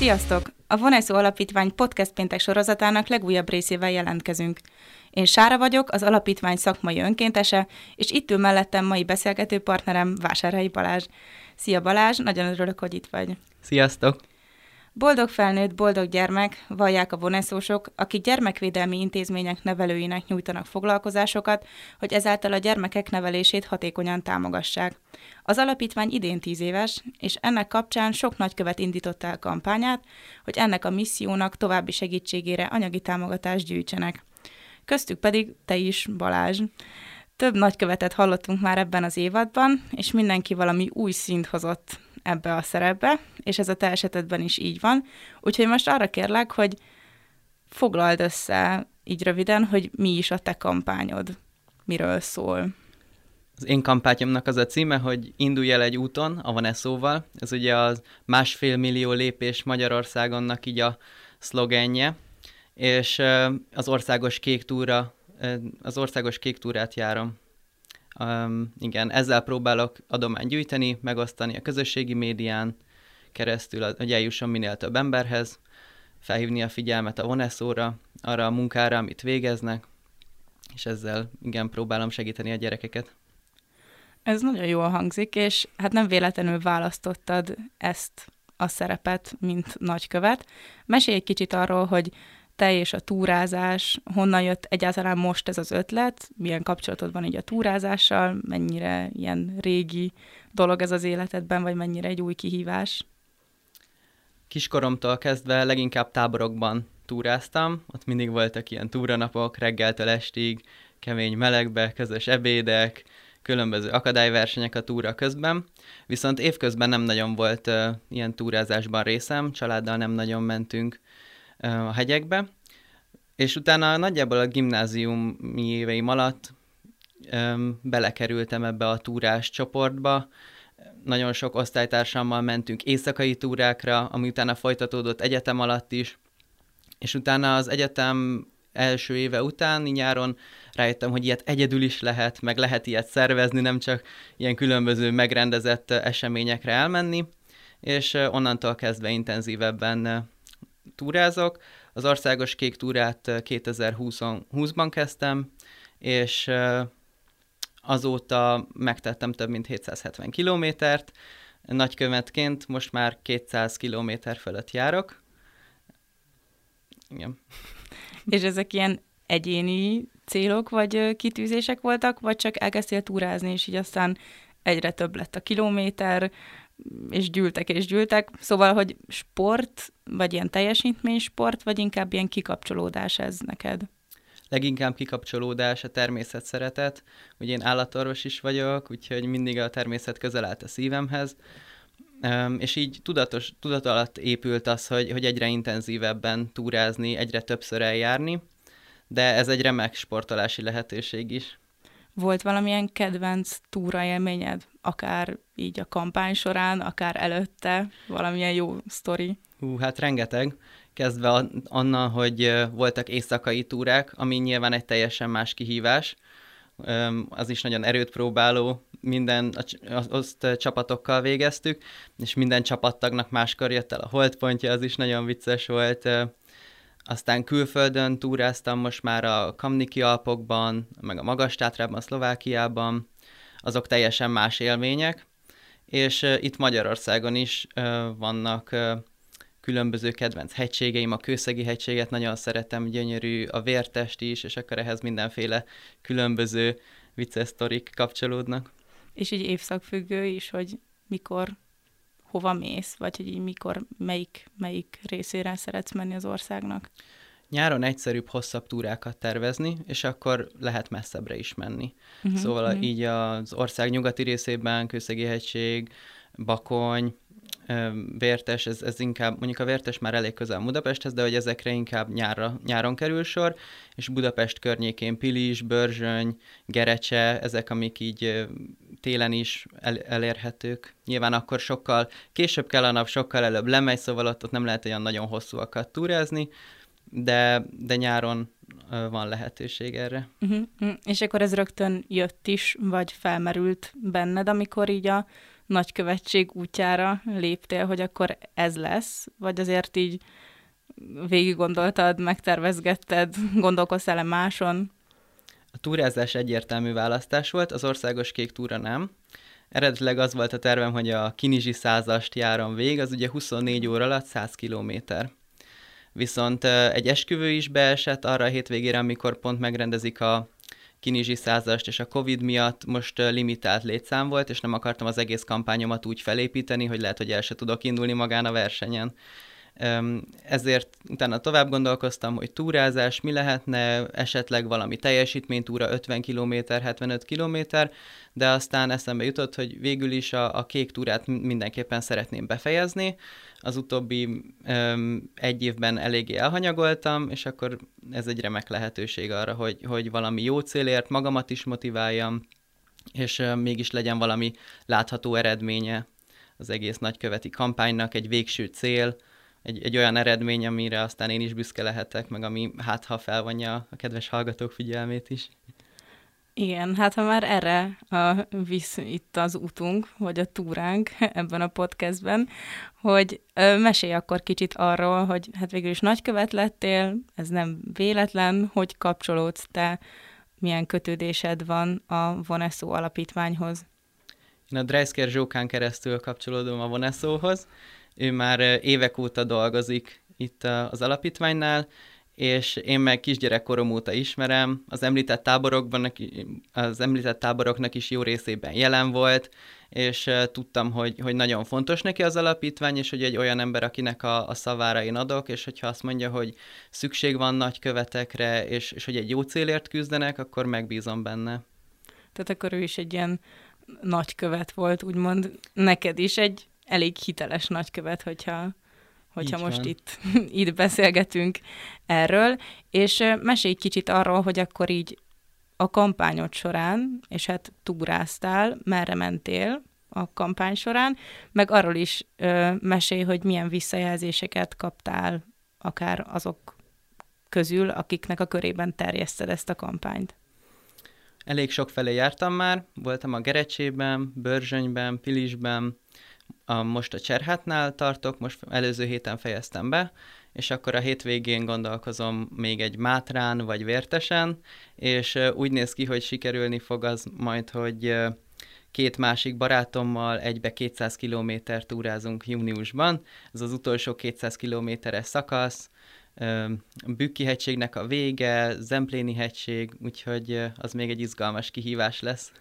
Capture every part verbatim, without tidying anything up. Sziasztok! A VONESZO Alapítvány podcast péntek sorozatának legújabb részével jelentkezünk. Én Sára vagyok, az alapítvány szakmai önkéntese, és itt ül mellettem mai beszélgető partnerem Vásárhelyi Balázs. Szia Balázs, nagyon örülök, hogy itt vagy. Sziasztok! Boldog felnőtt, boldog gyermek, vallják a voneszósok, akik gyermekvédelmi intézmények nevelőinek nyújtanak foglalkozásokat, hogy ezáltal a gyermekek nevelését hatékonyan támogassák. Az alapítvány idén tíz éves, és ennek kapcsán sok nagykövet indította el kampányát, hogy ennek a missziónak további segítségére anyagi támogatást gyűjtsenek. Köztük pedig te is, Balázs. Több nagykövetet hallottunk már ebben az évadban, és mindenki valami új szint hozott ebbe a szerepbe, és ez a te esetedben is így van. Úgyhogy most arra kérlek, hogy foglald össze így röviden, hogy mi is a te kampányod, miről szól. Az én kampányomnak az a címe, hogy indulj el egy úton, a VONESZO-val. Ez ugye az másfél millió lépés Magyarországonnak így a szlogenje, és az országos kéktúra, az országos kéktúrát járom. Um, igen, ezzel próbálok adományt gyűjteni, megosztani a közösségi médián keresztül, hogy eljusson minél több emberhez, felhívni a figyelmet a VONESZO-ra, arra a munkára, amit végeznek, és ezzel igen próbálom segíteni a gyerekeket. Ez nagyon jól hangzik, és hát nem véletlenül választottad ezt a szerepet, mint nagykövet. Mesélj egy kicsit arról, hogy te és a túrázás, honnan jött egyáltalán most ez az ötlet, milyen kapcsolatod van így a túrázással, mennyire ilyen régi dolog ez az életedben, vagy mennyire egy új kihívás? Kiskoromtól kezdve leginkább táborokban túráztam, ott mindig voltak ilyen túranapok, reggeltől estig, kemény melegbe, közös ebédek, különböző akadályversenyek a túra közben, viszont évközben nem nagyon volt uh, ilyen túrázásban részem, családdal nem nagyon mentünk a hegyekbe, és utána nagyjából a gimnáziumi éveim alatt öm, belekerültem ebbe a túrás csoportba. Nagyon sok osztálytársammal mentünk éjszakai túrákra, ami utána folytatódott egyetem alatt is, és utána az egyetem első éve után nyáron rájöttem, hogy ilyet egyedül is lehet, meg lehet ilyet szervezni, nem csak ilyen különböző megrendezett eseményekre elmenni, és onnantól kezdve intenzívebben túrázok. Az országos kéktúrát kétezer-húszban kezdtem, és azóta megtettem több mint hétszázhetven kilométert. Nagykövetként most már kétszáz kilométer fölött járok. Igen. És ezek ilyen egyéni célok vagy kitűzések voltak, vagy csak elkezdtél túrázni, és így aztán egyre több lett a kilométer, és gyűltek és gyűltek. Szóval, hogy sport, vagy ilyen teljesítménysport, vagy inkább ilyen kikapcsolódás ez neked? Leginkább kikapcsolódás, a természet szeretet. Ugye én állatorvos is vagyok, úgyhogy mindig a természet közel állt a szívemhez. És így tudatos, tudat alatt épült az, hogy, hogy egyre intenzívebben túrázni, egyre többször eljárni, de ez egy remek sportolási lehetőség is. Volt valamilyen kedvenc túraélményed, akár így a kampány során, akár előtte, valamilyen jó sztori? Hú, hát rengeteg. Kezdve annal, hogy voltak éjszakai túrák, ami nyilván egy teljesen más kihívás. Az is nagyon erőt próbáló, minden azt csapatokkal végeztük, és minden csapattagnak máskor jött el a holdpontja, az is nagyon vicces volt. Aztán külföldön túráztam most már a Kamniki Alpokban, meg a Magas-Tátrában, Szlovákiában. Azok teljesen más élmények, és itt Magyarországon is vannak különböző kedvenc hegységeim, a Kőszegi hegységet nagyon szeretem, gyönyörű, a Vértest is, és akkor ehhez mindenféle különböző vicces sztorik kapcsolódnak. És így évszakfüggő is, hogy mikor hova mész, vagy hogy így mikor, melyik, melyik részére szeretsz menni az országnak? Nyáron egyszerűbb, hosszabb túrákat tervezni, és akkor lehet messzebbre is menni. Uh-huh, szóval uh-huh. így az ország nyugati részében, Kőszegi-hegység, Bakony, Vértes, ez, ez inkább, mondjuk a Vértes már elég közel Budapesthez, de hogy ezekre inkább nyárra, nyáron kerül sor, és Budapest környékén Pilis, Börzsöny, Gerecse, ezek, amik így télen is el, elérhetők. Nyilván akkor sokkal később kell a nap, sokkal előbb lemegy, szóval ott, ott nem lehet olyan nagyon hosszúakat túrázni, de, de nyáron van lehetőség erre. Uh-huh. És akkor ez rögtön jött is, vagy felmerült benned, amikor így a nagykövetség útjára léptél, hogy akkor ez lesz, vagy azért így végig gondoltad, megtervezgetted, gondolkoztál-e máson? A túrázás egyértelmű választás volt, az országos kéktúra nem. Eredetileg az volt a tervem, hogy a kinizsi százast járom végig, az ugye huszonnégy óra alatt száz kilométer. Viszont egy esküvő is beesett arra a hétvégére, amikor pont megrendezik a kinizsi százast, és a Covid miatt most limitált létszám volt, és nem akartam az egész kampányomat úgy felépíteni, hogy lehet, hogy el se tudok indulni magán a versenyen. Ezért utána tovább gondolkoztam, hogy túrázás mi lehetne, esetleg valami teljesítménytúra, ötven kilométer, hetvenöt kilométer, de aztán eszembe jutott, hogy végül is a, a kék túrát mindenképpen szeretném befejezni. Az utóbbi öm, egy évben eléggé elhanyagoltam, és akkor ez egy remek lehetőség arra, hogy, hogy valami jó célért magamat is motiváljam, és öm, mégis legyen valami látható eredménye az egész nagyköveti kampánynak, egy végső cél, Egy, egy olyan eredmény, amire aztán én is büszke lehetek, meg ami hát ha felvonja a kedves hallgatók figyelmét is. Igen, hát ha már erre a, visz itt az útunk, vagy a túránk ebben a podcastben, hogy ö, mesélj akkor kicsit arról, hogy hát végül is nagykövet lettél, ez nem véletlen, hogy kapcsolódsz te, milyen kötődésed van a VONESZO alapítványhoz. Én a Dreisker Zsókán keresztül kapcsolódom a VONESZO-hoz. Ő már évek óta dolgozik itt az alapítványnál, és én meg kisgyerekkorom óta ismerem. Az említett táborokban, az említett táboroknak is jó részében jelen volt, és tudtam, hogy, hogy nagyon fontos neki az alapítvány, és hogy egy olyan ember, akinek a, a szavára én adok, és hogyha azt mondja, hogy szükség van nagykövetekre, és, és hogy egy jó célért küzdenek, akkor megbízom benne. Tehát akkor ő is egy ilyen nagykövet volt, úgymond neked is egy elég hiteles nagykövet, hogyha, hogyha most itt, itt beszélgetünk erről, és mesélj kicsit arról, hogy akkor így a kampányod során, és hát túráztál, merre mentél a kampány során, meg arról is ö, mesélj, hogy milyen visszajelzéseket kaptál akár azok közül, akiknek a körében terjeszted ezt a kampányt. Elég sokfelé jártam már, voltam a Gerecsében, Börzsönyben, Pilisben, A, most a Cserhátnál tartok, most előző héten fejeztem be, és akkor a hétvégén gondolkozom még egy Mátrán vagy Vértesen, és úgy néz ki, hogy sikerülni fog az majd, hogy két másik barátommal egybe kétszáz kilométert túrázunk júniusban. Ez az utolsó kétszáz kilométeres szakasz, Bükki-hegységnek a vége, Zempléni-hegység, úgyhogy az még egy izgalmas kihívás lesz.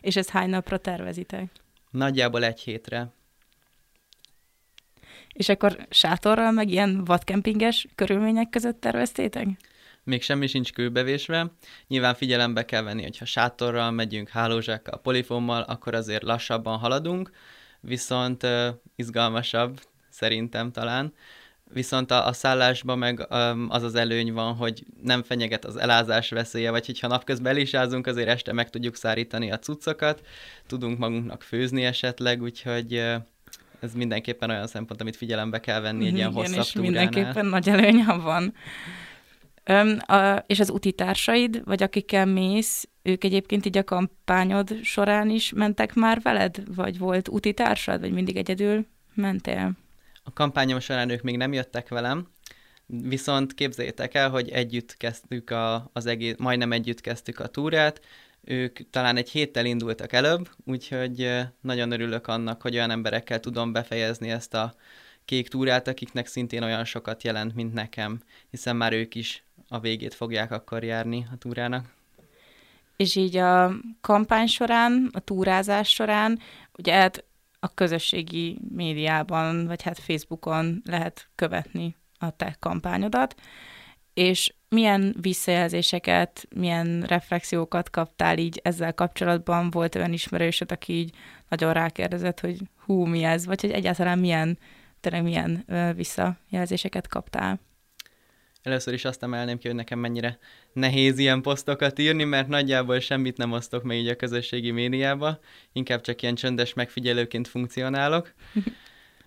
És ez hány napra tervezitek? Nagyjából egy hétre. És akkor sátorral, meg ilyen vadkempinges körülmények között terveztétek? Még semmi sincs kőbevésve. Nyilván figyelembe kell venni, hogyha sátorral megyünk, hálózsákkal, polifommal, akkor azért lassabban haladunk, viszont uh, izgalmasabb, szerintem talán. Viszont a, a szállásban meg um, az az előny van, hogy nem fenyeget az elázás veszélye, vagy hogyha napközben elisázunk, azért este meg tudjuk szárítani a cuccokat, tudunk magunknak főzni esetleg, úgyhogy... Uh, Ez mindenképpen olyan szempont, amit figyelembe kell venni egy ilyen Igen, hosszabb túránál. Mindenképpen nagy előnye van. Öm, a, és az utitársaid, vagy akikkel mész, ők egyébként így a kampányod során is mentek már veled? Vagy volt utitársad, vagy mindig egyedül mentél? A kampányom során ők még nem jöttek velem, viszont képzeljétek el, hogy együtt kezdtük a, az egész, majdnem együtt kezdtük a túrát. Ők talán egy héttel indultak előbb, úgyhogy nagyon örülök annak, hogy olyan emberekkel tudom befejezni ezt a kék túrát, akiknek szintén olyan sokat jelent, mint nekem, hiszen már ők is a végét fogják akkor járni a túrának. És így a kampány során, a túrázás során, ugye hát a közösségi médiában, vagy hát Facebookon lehet követni a te kampányodat, és milyen visszajelzéseket, milyen reflexiókat kaptál így ezzel kapcsolatban? Volt olyan ismerősöd, aki így nagyon rákérdezett, hogy hú, mi ez? Vagy hogy egyáltalán milyen, tényleg milyen visszajelzéseket kaptál? Először is azt emelném ki, hogy nekem mennyire nehéz ilyen posztokat írni, mert nagyjából semmit nem osztok meg így a közösségi médiába. Inkább csak ilyen csöndes megfigyelőként funkcionálok.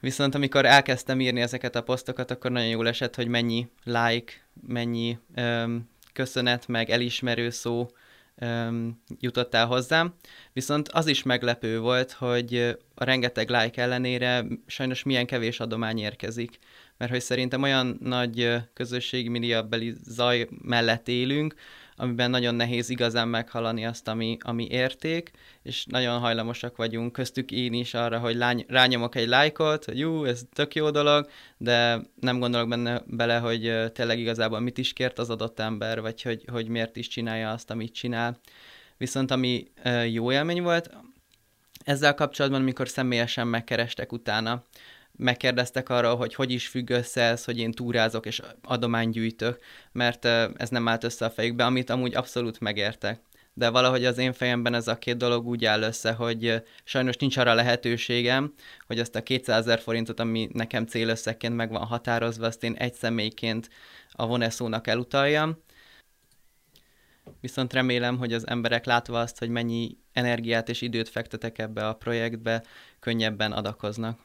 Viszont amikor elkezdtem írni ezeket a posztokat, akkor nagyon jól esett, hogy mennyi like, mennyi öm, köszönet meg elismerő szó um, jutott el hozzám. Viszont az is meglepő volt, hogy a rengeteg like ellenére sajnos milyen kevés adomány érkezik. Mert hogy szerintem olyan nagy közösségi médiabeli zaj mellett élünk, amiben nagyon nehéz igazán meghallani azt, ami, ami érték, és nagyon hajlamosak vagyunk, köztük én is arra, hogy lány, rányomok egy lájkot, hogy jú, ez tök jó dolog, de nem gondolok benne bele, hogy tényleg igazából mit is kért az adott ember, vagy hogy, hogy miért is csinálja azt, amit csinál. Viszont ami jó élmény volt, ezzel kapcsolatban, amikor személyesen megkerestek utána, megkérdeztek arra, hogy hogy is függ össze ez, hogy én túrázok és adománygyűjtök, mert ez nem állt össze a fejükbe, amit amúgy abszolút megértek. De valahogy az én fejemben ez a két dolog úgy áll össze, hogy sajnos nincs arra lehetőségem, hogy azt a kétszázezer forintot, ami nekem célösszegként meg van határozva, azt én egy személyként a VONESZÓnak elutaljam. Viszont remélem, hogy az emberek látva azt, hogy mennyi energiát és időt fektetek ebbe a projektbe, könnyebben adakoznak.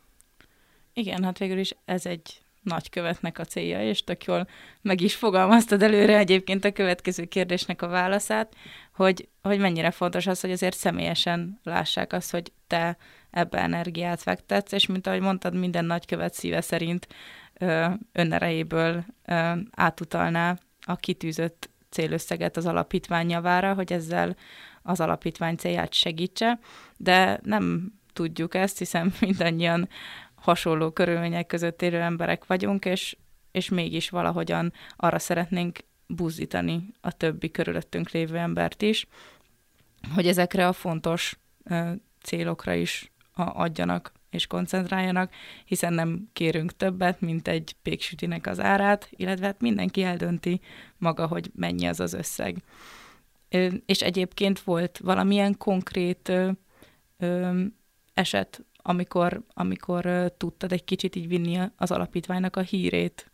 Igen, hát végül is ez egy nagykövetnek a célja, és tök jól meg is fogalmaztad előre egyébként a következő kérdésnek a válaszát, hogy, hogy mennyire fontos az, hogy azért személyesen lássák azt, hogy te ebbe energiát fektetsz, és mint ahogy mondtad, minden nagykövet szíve szerint ö, önerejéből ö, átutalná a kitűzött célösszeget az alapítvány javára, hogy ezzel az alapítvány célját segítse, de nem tudjuk ezt, hiszen mindannyian hasonló körülmények között élő emberek vagyunk, és, és mégis valahogyan arra szeretnénk buzdítani a többi körülöttünk lévő embert is, hogy ezekre a fontos uh, célokra is adjanak és koncentráljanak, hiszen nem kérünk többet, mint egy péksütinek az árát, illetve hát mindenki eldönti maga, hogy mennyi az az összeg. Ö, és egyébként volt valamilyen konkrét ö, ö, eset, amikor, amikor tudtad egy kicsit így vinni az alapítványnak a hírét.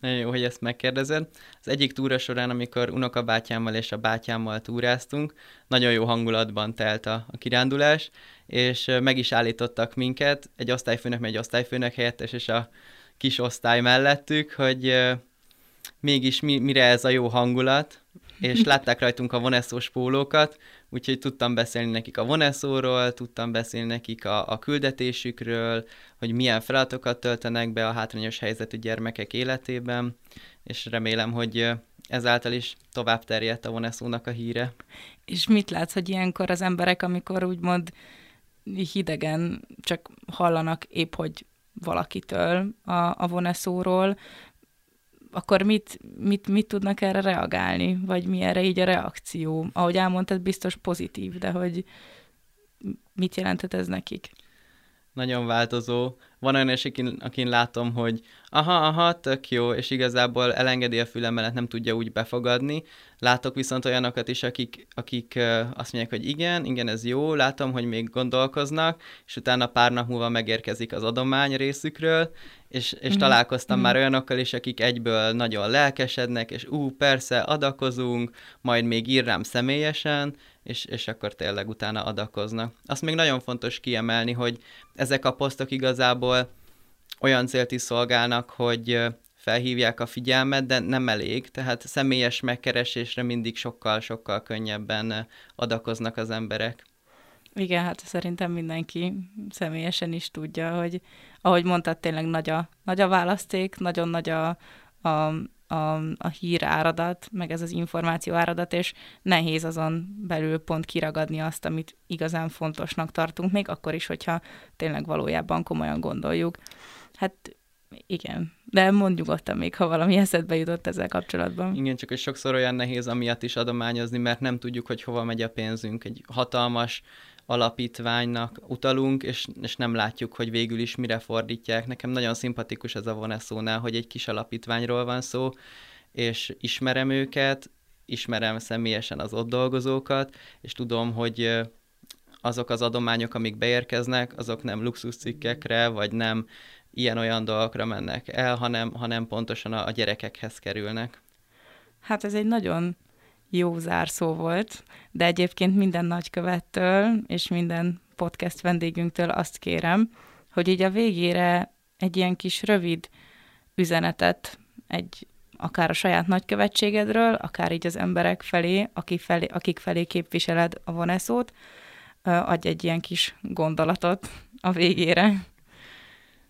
Nagyon jó, hogy ezt megkérdezed. Az egyik túra során, amikor unokabátyámmal és a bátyámmal túráztunk, nagyon jó hangulatban telt a, a kirándulás, és meg is állítottak minket, egy osztályfőnök, meg egy osztályfőnök helyettes, és a kis osztály mellettük, hogy mégis mi, mire ez a jó hangulat, és látták rajtunk a voneszós pólókat, úgyhogy tudtam beszélni nekik a voneszóról, tudtam beszélni nekik a, a küldetésükről, hogy milyen feladatokat töltenek be a hátrányos helyzetű gyermekek életében, és remélem, hogy ezáltal is tovább terjedt a voneszónak a híre. És mit látsz, hogy ilyenkor az emberek, amikor úgymond hidegen csak hallanak épp, hogy valakitől a, a voneszóról, akkor mit, mit, mit tudnak erre reagálni? Vagy mi erre így a reakció? Ahogy elmondtad, biztos pozitív, de hogy mit jelentett ez nekik? Nagyon változó. Van olyan is, akin, akin látom, hogy aha, aha, tök jó, és igazából elengedi a fülem mellett, nem tudja úgy befogadni. Látok viszont olyanokat is, akik, akik azt mondják, hogy igen, igen, ez jó, látom, hogy még gondolkoznak, és utána pár nap múlva megérkezik az adomány részükről, és, és mm. találkoztam mm. már olyanokkal is, akik egyből nagyon lelkesednek, és ú, persze, adakozunk, majd még ír rám személyesen, és, és akkor tényleg utána adakoznak. Azt még nagyon fontos kiemelni, hogy ezek a posztok igazából olyan célt is szolgálnak, hogy felhívják a figyelmet, de nem elég, tehát személyes megkeresésre mindig sokkal-sokkal könnyebben adakoznak az emberek. Igen, hát szerintem mindenki személyesen is tudja, hogy ahogy mondtad, tényleg nagy a, nagy a választék, nagyon nagy a, a, a, a hír áradat, meg ez az információ áradat, és nehéz azon belül pont kiragadni azt, amit igazán fontosnak tartunk, még akkor is, hogyha tényleg valójában komolyan gondoljuk. Hát igen, de mondd nyugodtan még, ha valami eszedbe jutott ezzel kapcsolatban. Igen, csak hogy sokszor olyan nehéz amiatt is adományozni, mert nem tudjuk, hogy hova megy a pénzünk. Egy hatalmas alapítványnak utalunk, és, és nem látjuk, hogy végül is mire fordítják. Nekem nagyon szimpatikus ez a VONESZÓnál, hogy egy kis alapítványról van szó, és ismerem őket, ismerem személyesen az ott dolgozókat, és tudom, hogy azok az adományok, amik beérkeznek, azok nem luxuscikkekre, vagy nem ilyen-olyan dolgokra mennek el, hanem, hanem pontosan a, a gyerekekhez kerülnek. Hát ez egy nagyon jó zárszó volt, de egyébként minden nagykövettől és minden podcast vendégünktől azt kérem, hogy így a végére egy ilyen kis rövid üzenetet, egy akár a saját nagykövetségedről, akár így az emberek felé, akik felé, akik felé képviseled a VONESZót, adj egy ilyen kis gondolatot a végére.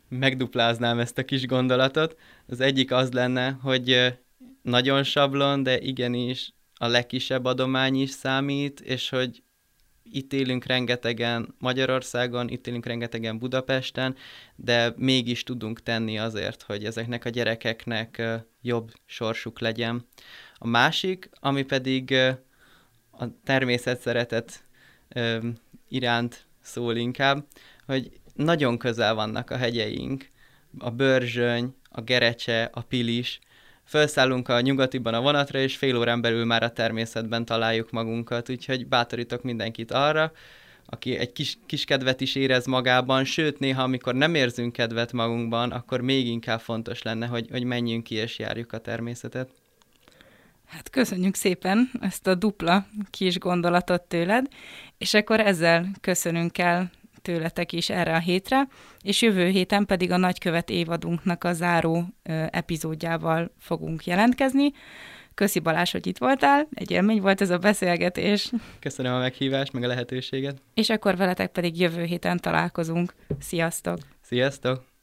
Megdupláznám ezt a kis gondolatot. Az egyik az lenne, hogy nagyon sablon, de igenis a legkisebb adomány is számít, és hogy itt élünk rengetegen Magyarországon, itt élünk rengetegen Budapesten, de mégis tudunk tenni azért, hogy ezeknek a gyerekeknek jobb sorsuk legyen. A másik, ami pedig a természetszeretet iránt szól inkább, hogy nagyon közel vannak a hegyeink, a Börzsöny, a Gerecse, a Pilis. Felszállunk a Nyugatiban a vonatra, és fél órán belül már a természetben találjuk magunkat, úgyhogy bátorítok mindenkit arra, aki egy kis, kis kedvet is érez magában, sőt, néha amikor nem érzünk kedvet magunkban, akkor még inkább fontos lenne, hogy, hogy menjünk ki és járjuk a természetet. Hát köszönjük szépen ezt a dupla kis gondolatot tőled, és akkor ezzel köszönünk el tőletek is erre a hétre, és jövő héten pedig a nagykövet évadunknak a záró ö, epizódjával fogunk jelentkezni. Köszi Balázs, hogy itt voltál, egy élmény volt ez a beszélgetés. Köszönöm a meghívást, meg a lehetőséget. És akkor veletek pedig jövő héten találkozunk. Sziasztok! Sziasztok!